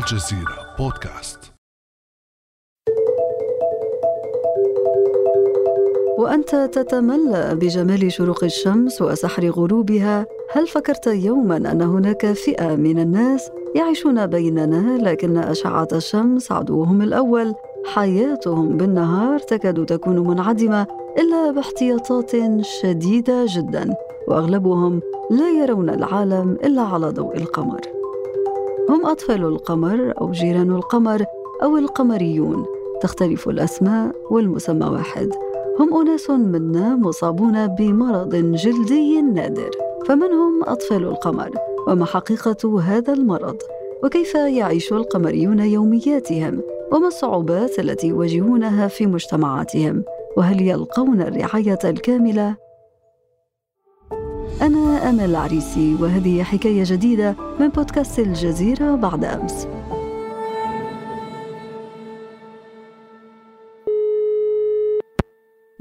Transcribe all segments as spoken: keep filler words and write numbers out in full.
الجزيرة بودكاست. وأنت تتملأ بجمال شروق الشمس وسحر غروبها، هل فكرت يوماً أن هناك فئة من الناس يعيشون بيننا لكن أشعة الشمس عدوهم الأول؟ حياتهم بالنهار تكاد تكون منعدمة إلا باحتياطات شديدة جداً، وأغلبهم لا يرون العالم إلا على ضوء القمر. هم أطفال القمر أو جيران القمر أو القمريون، تختلف الأسماء والمسمى واحد. هم أناس منا مصابون بمرض جلدي نادر، فمنهم أطفال القمر. وما حقيقة هذا المرض؟ وكيف يعيش القمريون يومياتهم؟ وما الصعوبات التي يواجهونها في مجتمعاتهم؟ وهل يلقون الرعاية الكاملة؟ أنا آمال العريسي، وهذه حكاية جديدة من بودكاست الجزيرة بعد أمس.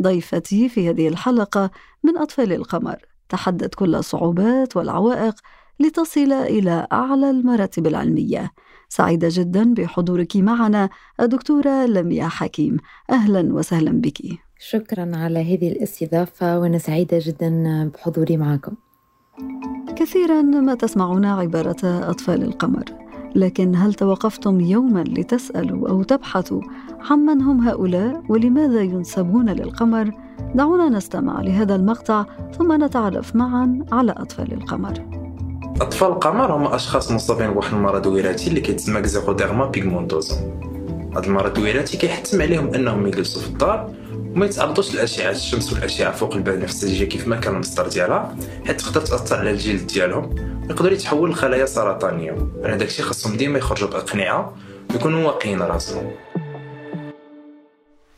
ضيفتي في هذه الحلقة من أطفال القمر تحدت كل الصعوبات والعوائق لتصل إلى أعلى المراتب العلمية. سعيدة جدا بحضورك معنا الدكتورة لمياء حكيم، أهلا وسهلا بك. شكرا على هذه الاستضافة، وأنا سعيدة جدا بحضوري معكم. كثيرا ما تسمعون عبارة أطفال القمر، لكن هل توقفتم يوما لتسألوا أو تبحثوا عمن هم هؤلاء ولماذا ينسبون للقمر؟ دعونا نستمع لهذا المقطع ثم نتعرف معا على أطفال القمر. أطفال القمر هم أشخاص مصابين بواحد المرض وراثي اللي كيتسمى زيروديرما بيكمونتوزو. هذا المرض الوراثي كيحتم عليهم أنهم يجلسوا في الدار وما يتعرضوش لأشعة الشمس والأشعة فوق البنفسجية كيف ما كان المصدر ديالها، حيت تقدر تأثر على الجلد ديالهم ويقدروا يتحول لخلايا سرطانية. على داك الشيء خاصهم ديما يخرجوا بأقنعة ويكونوا واقعين راسهم.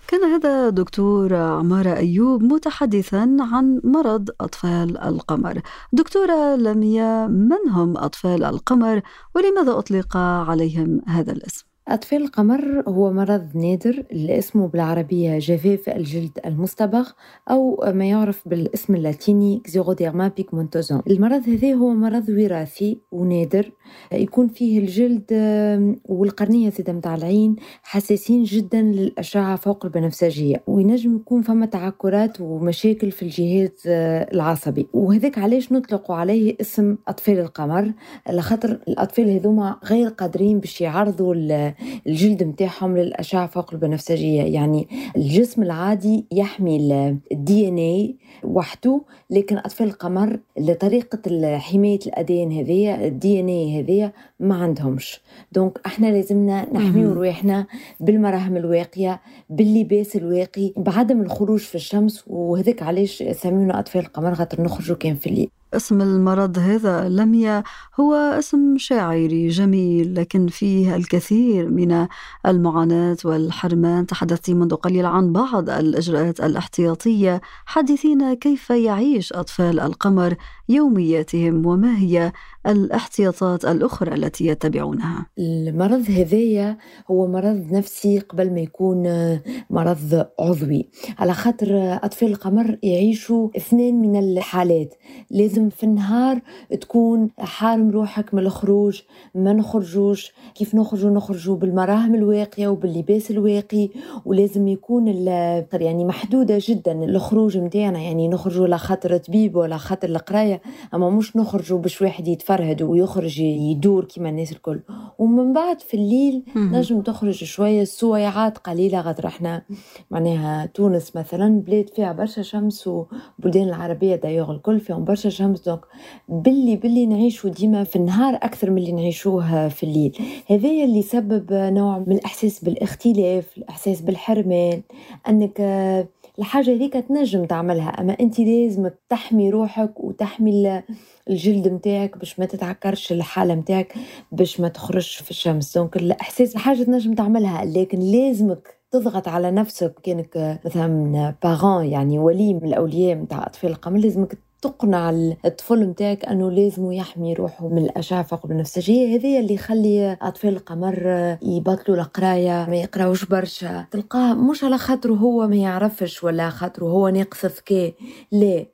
كان هذا دكتور عمار ايوب متحدثا عن مرض اطفال القمر. دكتوره لمياء، من هم اطفال القمر ولماذا اطلق عليهم هذا الاسم؟ اطفال القمر هو مرض نادر اللي اسمه بالعربيه جفاف الجلد المصطبغ، او ما يعرف بالاسم اللاتيني زيروديرما بيكمونتوزو. المرض هذا هو مرض وراثي ونادر، يكون فيه الجلد والقرنيه زاده متاع العين حساسين جدا للاشعه فوق البنفسجيه، وينجم يكون فما تعكرات ومشاكل في الجهاز العصبي. وهذاك علاش نطلقوا عليه اسم اطفال القمر، لخاطر الاطفال هذوما غير قادرين باش يعرضوا الجلد متاعهم للأشعة فوق البنفسجية. يعني الجسم العادي يحمي الدي ان اي وحده، لكن أطفال القمر لطريقة حماية الأدين هذية الدي ان اي هذية ما عندهمش. دونك احنا لازمنا نحميو رواحنا بالمراهم الواقية، باللباس الواقي، بعدم الخروج في الشمس. وهذاك علاش سميونا أطفال القمر، خاطر نخرجوا كان في الليل. اسم المرض هذا لمياء هو اسم شاعري جميل، لكن فيه الكثير من المعاناة والحرمان. تحدثت منذ قليل عن بعض الإجراءات الاحتياطية، حدثينا كيف يعيش أطفال القمر يومياتهم وما هي الاحتياطات الأخرى التي يتبعونها؟ المرض هذايا هو مرض نفسي قبل ما يكون مرض عضوي، على خاطر أطفال القمر يعيشوا اثنين من الحالات. لازم في النهار تكون حارم روحك من الخروج، ما نخرجوش. كيف نخرجوا؟ نخرجوا بالمراهم الواقية وباللباس الواقي، ولازم يكون يعني محدودة جدا الخروج متاعنا. يعني نخرجوا لا خاطر طبيب ولا خاطر القراية، أما مش نخرجوا باش واحد يتفرهد ويخرج يدور كما الناس الكل. ومن بعد في الليل نجم تخرج شوية، سويعات قليلة، غادر احنا معناها تونس مثلا بلاد فيها برشا شمس، وبلدان العربية دايوغ الكل فيهم برشا شمس. دونك باللي باللي نعيشوا ديما في النهار اكثر من اللي نعيشوها في الليل. هذا اللي سبب نوع من الاحساس بالاختلاف، الاحساس بالحرمان، انك الحاجه هذيك تنجم تعملها، اما انت لازم تحمي روحك وتحمي الجلد متاعك باش ما تتعكرش الحاله متاعك، باش ما تخرجش في الشمس. دونك الاحساس الحاجه تنجم تعملها، لكن لازمك تضغط على نفسك. كانك مثلا بارون، يعني ولي من الاولياء متاع اطفال القمر، لازمك تقنع الطفل متاعك أنه لازم يحمي روحه من الأشعة فوق البنفسجية. هذه اللي يخلي أطفال القمر يبطلوا القراية، ما يقراوش برشا. تلقاه مش على خاطره هو ما يعرفش ولا خاطره هو ناقص ذكاء، لا،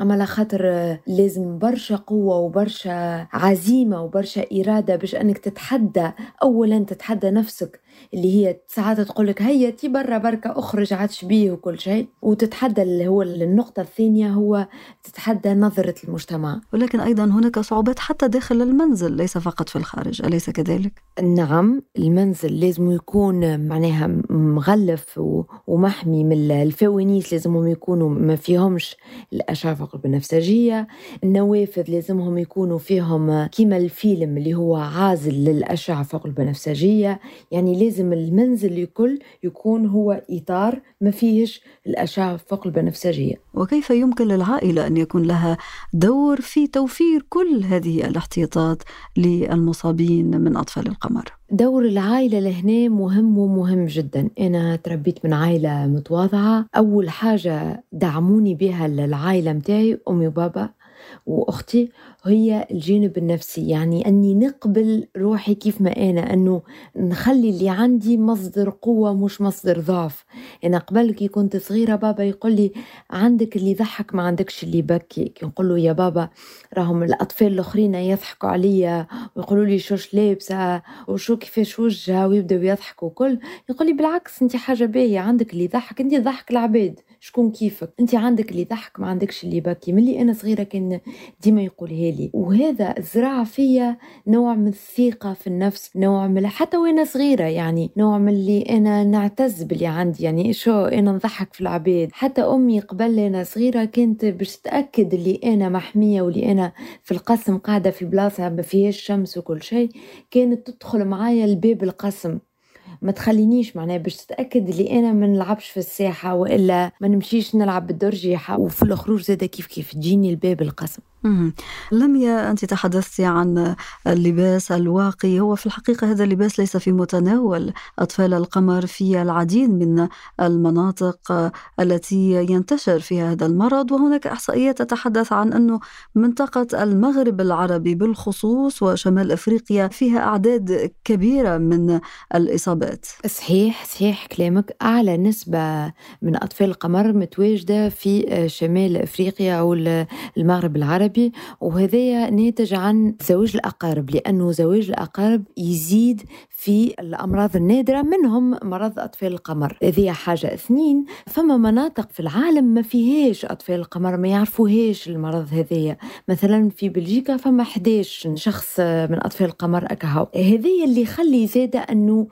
اما على خاطر لازم برشا قوه وبرشا عزيمه وبرشا اراده باش انك تتحدى، اولا تتحدى نفسك اللي هي ساعات تقولك هيا تي برا بركه اخرج عادش بيه وكل شيء، وتتحدى اللي هو النقطه الثانيه هو تتحدى نظره المجتمع. ولكن ايضا هناك صعوبات حتى داخل المنزل ليس فقط في الخارج، اليس كذلك؟ نعم، المنزل لازم يكون معناها مغلف ومحمي من الفوانيس، لازمهم يكونوا ما فيهمش الاشعه البنفسجية، النوافذ لازمهم يكونوا فيهم كيما الفيلم اللي هو عازل للأشعة فوق البنفسجية، يعني لازم المنزل كل يكون هو إطار ما فيهش الأشعة فوق البنفسجية. وكيف يمكن للعائلة أن يكون لها دور في توفير كل هذه الاحتياطات للمصابين من أطفال القمر؟ دور العائلة لهنا مهم ومهم جدا. أنا تربيت من عائلة متواضعة، أول حاجة دعموني بها العائلة متاعي أمي وبابا وأختي هي الجانب النفسي، يعني أني نقبل روحي كيف ما أنا، أنه نخلي اللي عندي مصدر قوة مش مصدر ضعف. أنا قبل كي كنت صغيرة بابا يقول لي عندك اللي ضحك ما عندكش اللي بكي، يقول له يا بابا راهم الأطفال الأخرين يضحكوا عليا ويقولوا لي شوش لابسة وشو كيفاش وجهها ويبدأوا يضحكوا كل، يقول لي بالعكس أنت حاجة باهية، عندك اللي ضحك أنت ضحك العباد شكون كيفك، أنت عندك اللي ضحك ما عندكش اللي بكي. من اللي أنا صغيرة كان ديما يقولها، وهذا زرع فيا نوع من الثقة في النفس، نوع من حتى وأنا صغيرة يعني نوع من اللي أنا نعتز باللي عندي، يعني شو أنا نضحك في العباد. حتى أمي قبل أنا صغيرة كنت باش تتأكد اللي أنا محمية واللي أنا في القسم قاعدة في بلاصة ما فيهاش شمس وكل شيء، كانت تدخل معايا لباب القسم ما تخلينيش معناها، باش تتاكد اللي انا ما نلعبش في الساحه والا ما نمشيش نلعب بالدرجيحه، وفي الخروج زاده كيف كيف تجيني الباب القسم. لمياء، انت تحدثتي عن اللباس الواقي، هو في الحقيقه هذا اللباس ليس في متناول اطفال القمر في العديد من المناطق التي ينتشر فيها هذا المرض، وهناك احصائيات تتحدث عن انه منطقه المغرب العربي بالخصوص وشمال افريقيا فيها اعداد كبيره من الاصابات. صحيح صحيح كلامك، أعلى نسبة من أطفال القمر متواجدة في شمال أفريقيا أو المغرب العربي، وهذا ناتج عن زواج الأقارب، لأنه زواج الأقارب يزيد في الأمراض النادرة منهم مرض أطفال القمر. هذه حاجة. اثنين، فما مناطق في العالم ما فيهاش أطفال القمر، ما يعرفوهاش المرض هذا، مثلا في بلجيكا فما إحدى عشر شخص من أطفال القمر أكهو. هذه اللي خلي زادة أنه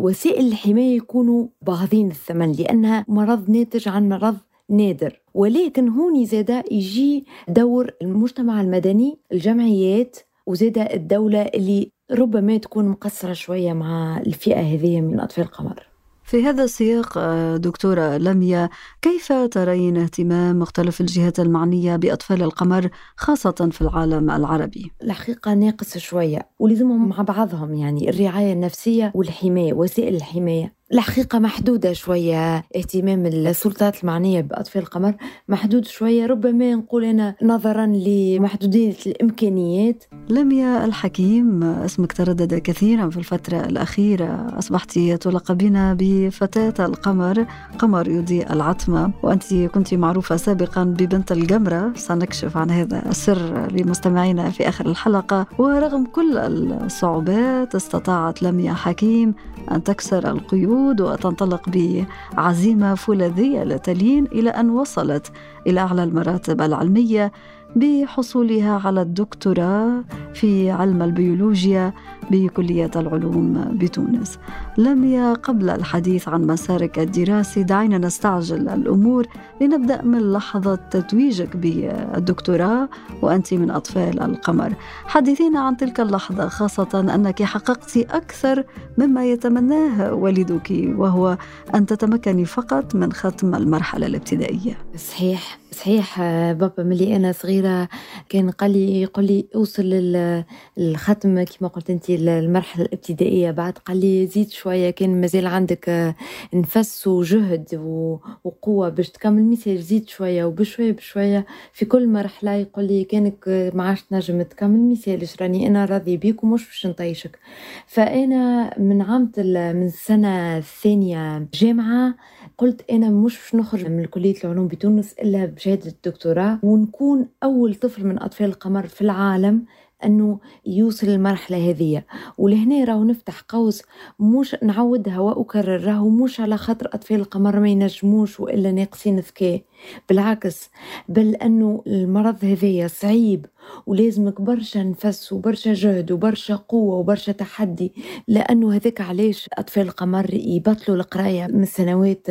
وسائل الحماية يكونوا باهظين الثمن، لأنها مرض ناتج عن مرض نادر. ولكن هوني زادة يجي دور المجتمع المدني، الجمعيات، وزادة الدولة اللي ربما تكون مقصرة شوية مع الفئة هذه من أطفال القمر. في هذا السياق دكتورة لمياء، كيف ترين اهتمام مختلف الجهات المعنية بأطفال القمر خاصة في العالم العربي؟ الحقيقة ناقص شوية، ولازمهم مع بعضهم، يعني الرعاية النفسية والحماية، وسائل الحماية الحقيقة محدودة شوية. اهتمام السلطات المعنية بأطفال القمر محدود شوية، ربما نقول أنا نظرا لمحدودية الإمكانيات. لمياء الحكيم، اسمك تردد كثيرا في الفترة الأخيرة، أصبحت تلقبين بفتاة القمر، قمر يضيء العتمة، وأنت كنت معروفة سابقا ببنت القمرة، سنكشف عن هذا السر لمستمعينا في آخر الحلقة. ورغم كل الصعوبات استطاعت لمياء حكيم أن تكسر القيود وتنطلق بعزيمة فولاذية لا تلين إلى أن وصلت إلى أعلى المراتب العلمية بحصولها على الدكتوراه في علم البيولوجيا بكلية العلوم بتونس. لمياء، قبل الحديث عن مسارك الدراسي دعينا نستعجل الأمور لنبدأ من لحظة تتويجك بالدكتوراه وأنت من أطفال القمر. حدثينا عن تلك اللحظة، خاصة أنك حققت أكثر مما يتمناه والدك، وهو أن تتمكني فقط من ختم المرحلة الابتدائية. صحيح صحيح، بابا ملي أنا صغيرة كان قال لي يقول لي أوصل للختم كما قلت أنت المرحلة الابتدائية، بعد قال لي زيد شوية، كان مازال عندك نفس وجهد وقوة باش تكمل، مثال زيد شوية، وبشوية بشوية في كل مرحلة يقول لي كانك ما عادش نجم تكمل، مثال راني أنا راضي بيك ومش باش نطيشك. فأنا من عامة من السنة الثانية جامعة قلت أنا مش نخرج من كلية العلوم بتونس إلا بشهادة الدكتوراه، ونكون أول طفل من أطفال القمر في العالم أنه يوصل المرحلة هذه. ولهنا راهو نفتح قوس مش نعودها وأكررها، ومش على خاطر أطفال القمر ما ينجموش وإلا ناقصين ذكاء، بالعكس، بل أنه المرض هذايا صعيب ولازمك برشا نفس وبرشا جهد وبرشا قوة وبرشا تحدي، لأنه هذاك علاش أطفال القمر يبطلوا القراية من السنوات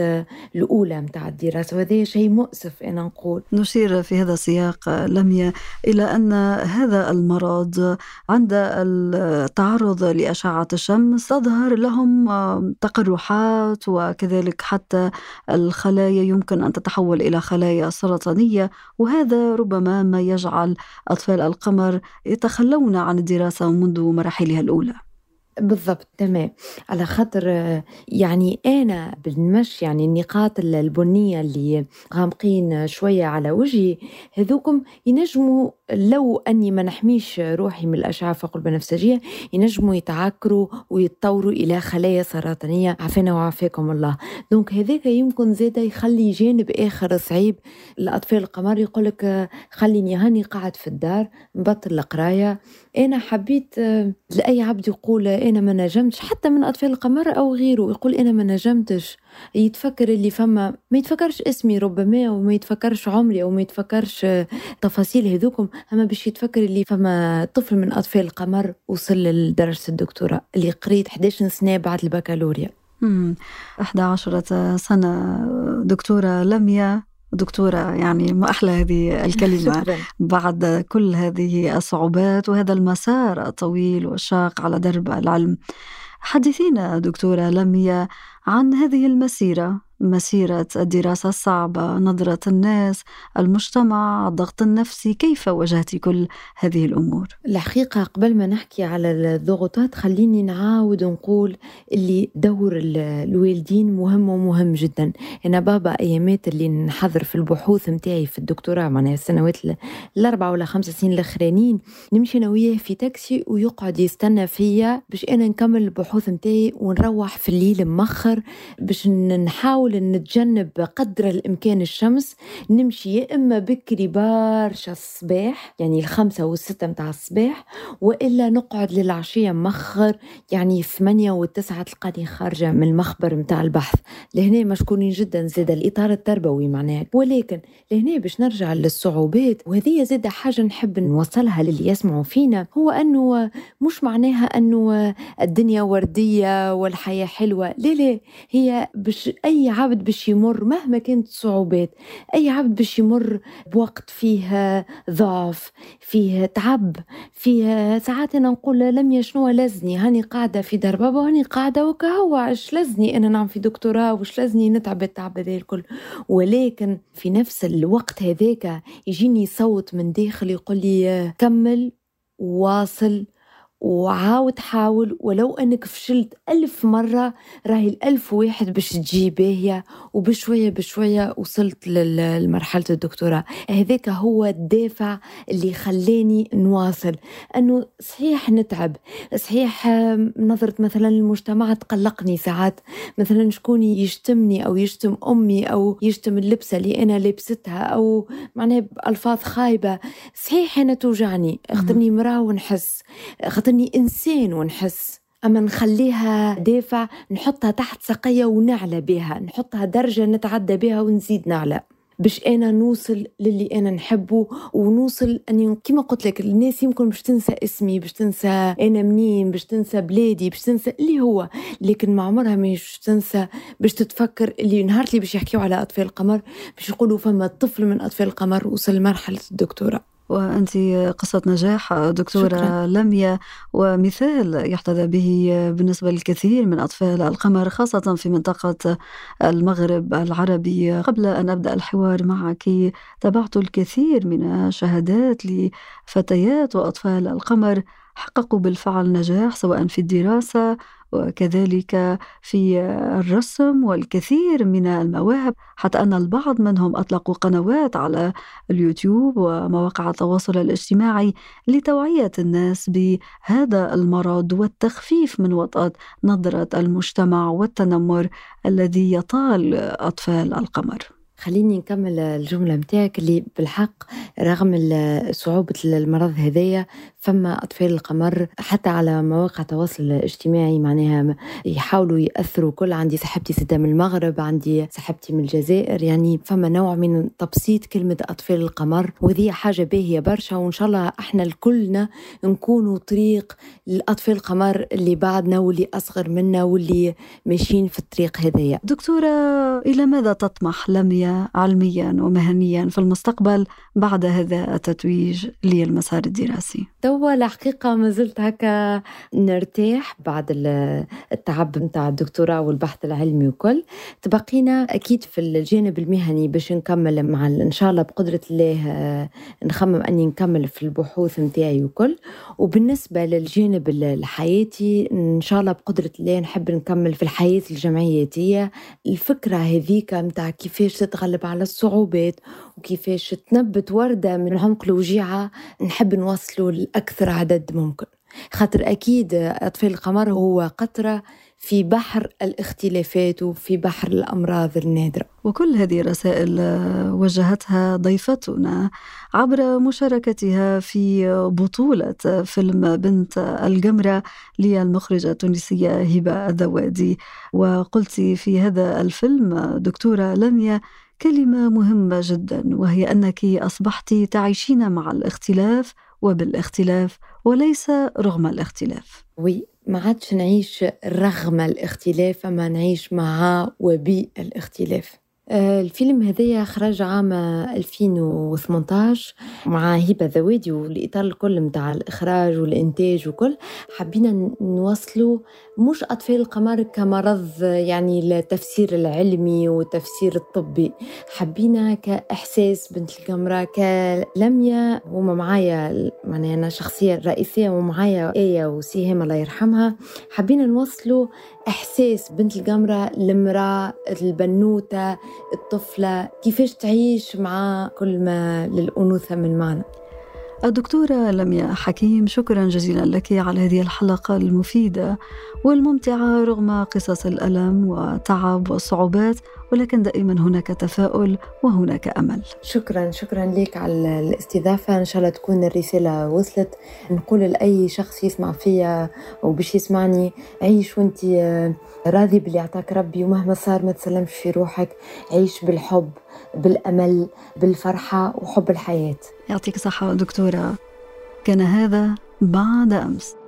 الأولى متاع الدراسة، وهذا شيء مؤسف. أنا نقول نشير في هذا السياق لمياء إلى أن هذا المرض عند التعرض لأشعة الشمس تظهر لهم تقرحات، وكذلك حتى الخلايا يمكن أن تتحول إلى خلايا سرطانية، وهذا ربما ما يجعل أطفال القمر يتخلون عن الدراسة منذ مراحلها الأولى. بالضبط، تمام، على خاطر يعني أنا بالمش يعني النقاط البنية اللي غامقين شوية على وجهي هذوكم ينجموا لو أني ما نحميش روحي من الأشعة فوق البنفسجية ينجموا يتعكروا ويتطوروا إلى خلايا سرطانية، عافانا وعافاكم الله. دونك هذاك يمكن زادا يخلي جانب آخر صعيب لأطفال القمر، يقولك خليني هاني قاعد في الدار نبطل القراية. أنا حبيت لأي عبد يقول أنا ما نجمتش، حتى من أطفال القمر أو غيره يقول أنا ما نجمتش، يتفكر اللي فما ما يتفكرش اسمي ربما، وما يتفكرش عمري، أو ما يتفكرش تفاصيل هذوكم، أما باش يتفكر اللي فما طفل من أطفال القمر وصل لدرجة الدكتوراه، اللي قريت إحدى عشرة سنة بعد البكالوريا. إحدى عشرة سنة دكتورة لمياء، دكتورة يعني ما أحلى هذه الكلمة بعد كل هذه الصعوبات وهذا المسار الطويل والشاق على درب العلم. حدثينا دكتورة لمياء عن هذه المسيرة، مسيرة الدراسة الصعبة، نظرة الناس، المجتمع، الضغط النفسي، كيف واجهتي كل هذه الأمور؟ الحقيقة قبل ما نحكي على الضغوطات خليني نعاود ونقول اللي دور الوالدين مهم ومهم جدا. أنا بابا أيامات اللي نحضر في البحوث متاعي في الدكتوراه، معناها السنوات الأربعة ولا خمسة سنين الأخرانيين، نمشي نويه في تاكسي ويقعد يستنى فيا باش أنا نكمل البحوث متاعي، ونروح في الليل مخر باش نحاول نتجنب قدر الإمكان الشمس، نمشي يا إما بكري بارشة الصباح يعني الخمسة والستة متاع الصباح، وإلا نقعد للعشية مخر يعني ثمانية والتسعة تلقاني خارجة من المخبر متاع البحث. لهنا مشكورين جدا زاد الإطار التربوي معناه. ولكن لهنا باش نرجع للصعوبات، وهذه زاد حاجة نحب نوصلها للي يسمعوا فينا، هو أنه مش معناها أنه الدنيا وردية والحياة حلوة، لا لا، هي باش أي عبد باش يمر مهما كانت صعوبات، أي عبد باش يمر بوقت فيها ضعف، فيها تعب، فيها ساعات أنا نقول لمياء شنو لازني هاني قاعدة في دار بابا، هاني قاعدة وكهوة، إيش لازني أنا نعم في دكتوراه، وإيش لازني نتعب التعب هذا الكل. ولكن في نفس الوقت هذاك يجيني صوت من داخل يقول لي كمل وواصل وعاود حاول، ولو أنك فشلت ألف مرة راهي الألف واحد باش تجي باهية، وبشوية بشوية وصلت لمرحلة الدكتوراه. هذاك هو الدافع اللي خلاني نواصل، أنه صحيح نتعب، صحيح نظرة مثلا المجتمع تقلقني ساعات، مثلا شكون يشتمني أو يشتم أمي أو يشتم اللبسة اللي أنا لبستها أو معناها بألفاظ خايبة، صحيح أنا توجعني، اخترني مراه ونحس، اني انسان ونحس، اما نخليها دافع، نحطها تحت سقية ونعلى بها، نحطها درجة نتعدى بها ونزيد نعلى باش انا نوصل للي انا نحبه، ونوصل اني كما قلت لك الناس يمكن باش تنسى اسمي، باش تنسى انا منين، باش تنسى بلادي، باش تنسى اللي هو، لكن ما عمرها مش تنسى باش تتفكر اللي نهار اللي باش يحكيوا على اطفال القمر باش يقولوا فما طفل من اطفال القمر وصل مرحلة الدكتوراه. وأنت قصة نجاح دكتورة لمياء ومثال يحتذى به بالنسبة للكثير من أطفال القمر، خاصة في منطقة المغرب العربي. قبل أن أبدأ الحوار معك، تابعت الكثير من شهادات لفتيات وأطفال القمر حققوا بالفعل نجاح سواء في الدراسة وكذلك في الرسم والكثير من المواهب، حتى أن البعض منهم أطلقوا قنوات على اليوتيوب ومواقع التواصل الاجتماعي لتوعية الناس بهذا المرض والتخفيف من وطأة نظرة المجتمع والتنمر الذي يطال أطفال القمر. خليني نكمل الجملة متاعك اللي بالحق رغم صعوبة المرض هذايا فما أطفال القمر حتى على مواقع التواصل الاجتماعي معناها يحاولوا يأثروا. كل عندي صاحبتي سدة من المغرب، عندي صاحبتي من الجزائر، يعني فما نوع من تبسيط كلمة أطفال القمر، وذي حاجة باهية برشا، وإن شاء الله إحنا الكلنا نكونوا طريق للأطفال القمر اللي بعدنا واللي أصغر منا واللي ماشيين في الطريق هذايا. دكتورة، إلى ماذا تطمح لمياء علميا ومهنيا في المستقبل بعد هذا التتويج للمسار الدراسي؟ توا الحقيقة ما زلت هكا نرتاح بعد التعب متاع الدكتوراه والبحث العلمي وكل. تبقينا أكيد في الجانب المهني باش نكمل مع إن شاء الله بقدرة الله نخمم أني نكمل في البحوث متاعي وكل. وبالنسبة للجانب الحياتي إن شاء الله بقدرة الله نحب نكمل في الحياة الجمعياتية. الفكرة هذيك متاع كيفاش تتغلب على الصعوبات وكيفاش تنبت وردة من عمق الوجيعة نحب نوصله لأكثر عدد ممكن، خاطر أكيد أطفال القمر هو قطرة في بحر الاختلافات وفي بحر الأمراض النادرة. وكل هذه الرسائل وجهتها ضيفتنا عبر مشاركتها في بطولة فيلم بنت القمر للمخرجة التونسية هبة ذوادي. وقلت في هذا الفيلم دكتورة لمياء كلمة مهمة جدا، وهي أنك أصبحت تعيشين مع الاختلاف وبالاختلاف وليس رغم الاختلاف. وي ما عادش نعيش رغم الاختلاف، ما نعيش مع وبالاختلاف. الفيلم هذايا خرج عام ألفين وثمانية عشر مع هبة ذوادي، والإطار الكل متاع الإخراج والإنتاج وكل حبينا نوصله مش أطفال القمر كمرض، يعني التفسير العلمي والتفسير الطبي، حبينا كإحساس بنت القمر كلمياء. وما معايا يعني أنا شخصية رئيسية ومعايا آية وسيهم الله يرحمها، حبينا نوصله إحساس بنت القمر، المرأة، البنوتة، الطفلة، كيفاش تعيش مع كل ما للأنوثة من معنى. الدكتورة لمياء حكيم، شكرا جزيلا لك على هذه الحلقة المفيدة والممتعة رغم قصص الألم والتعب والصعوبات، ولكن دائما هناك تفاؤل وهناك أمل. شكرا شكرا لك على الاستضافة، إن شاء الله تكون الرسالة وصلت. نقول لأي شخص يسمع فيها وبش يسمعني، عيش وانت راضي باللي أعطاك ربي، ومهما صار ما تسلمش في روحك، عيش بالحب بالأمل بالفرحة وحب الحياة. يعطيك صحة دكتورة. كان هذا بعد أمس.